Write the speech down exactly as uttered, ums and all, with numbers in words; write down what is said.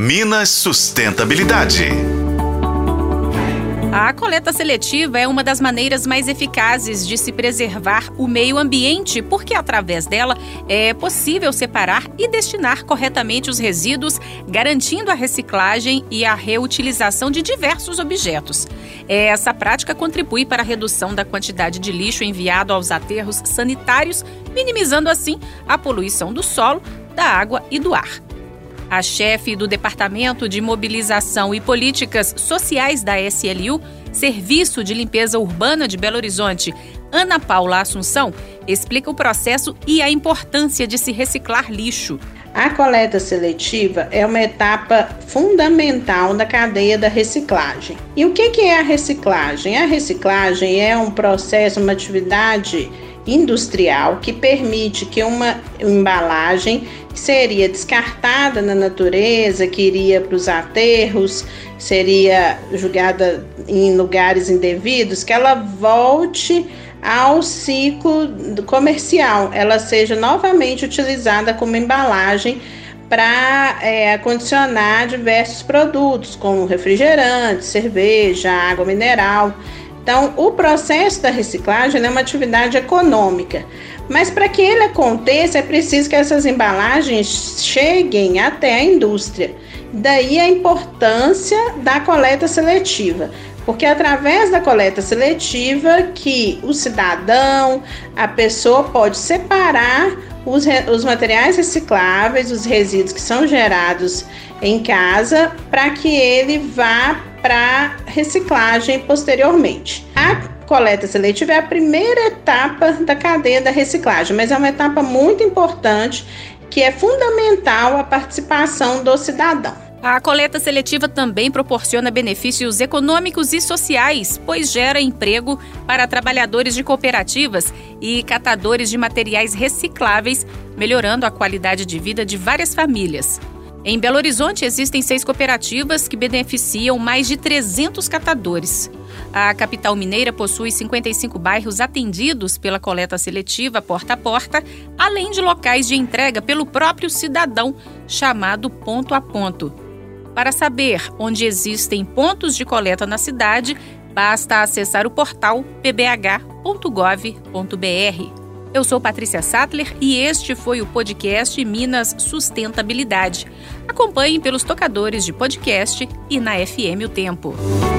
Minas Sustentabilidade. A coleta seletiva é uma das maneiras mais eficazes de se preservar o meio ambiente, porque através dela é possível separar e destinar corretamente os resíduos, garantindo a reciclagem e a reutilização de diversos objetos. Essa prática contribui para a redução da quantidade de lixo enviado aos aterros sanitários, minimizando assim a poluição do solo, da água e do ar. A chefe do Departamento de Mobilização e Políticas Sociais da S L U, Serviço de Limpeza Urbana de Belo Horizonte, Ana Paula Assunção, explica o processo e a importância de se reciclar lixo. A coleta seletiva é uma etapa fundamental da cadeia da reciclagem. E o que é a reciclagem? A reciclagem é um processo, uma atividade industrial que permite que uma embalagem que seria descartada na natureza, que iria para os aterros, seria jogada em lugares indevidos, que ela volte ao ciclo comercial, ela seja novamente utilizada como embalagem para é, acondicionar diversos produtos, como refrigerante, cerveja, água mineral. Então, o processo da reciclagem é uma atividade econômica, mas para que ele aconteça é preciso que essas embalagens cheguem até a indústria. Daí a importância da coleta seletiva, porque é através da coleta seletiva que o cidadão, a pessoa pode separar os, os materiais recicláveis, os resíduos que são gerados em casa, para que ele vá para reciclagem posteriormente. A coleta seletiva é a primeira etapa da cadeia da reciclagem, mas é uma etapa muito importante, que é fundamental a participação do cidadão. A coleta seletiva também proporciona benefícios econômicos e sociais, pois gera emprego para trabalhadores de cooperativas e catadores de materiais recicláveis, melhorando a qualidade de vida de várias famílias. Em Belo Horizonte, existem seis cooperativas que beneficiam mais de trezentos catadores. A capital mineira possui cinquenta e cinco bairros atendidos pela coleta seletiva porta a porta, além de locais de entrega pelo próprio cidadão, chamado ponto a ponto. Para saber onde existem pontos de coleta na cidade, basta acessar o portal p b h ponto gov ponto b r. Eu sou Patrícia Sattler e este foi o podcast Minas Sustentabilidade. Acompanhe pelos tocadores de podcast e na F M o Tempo.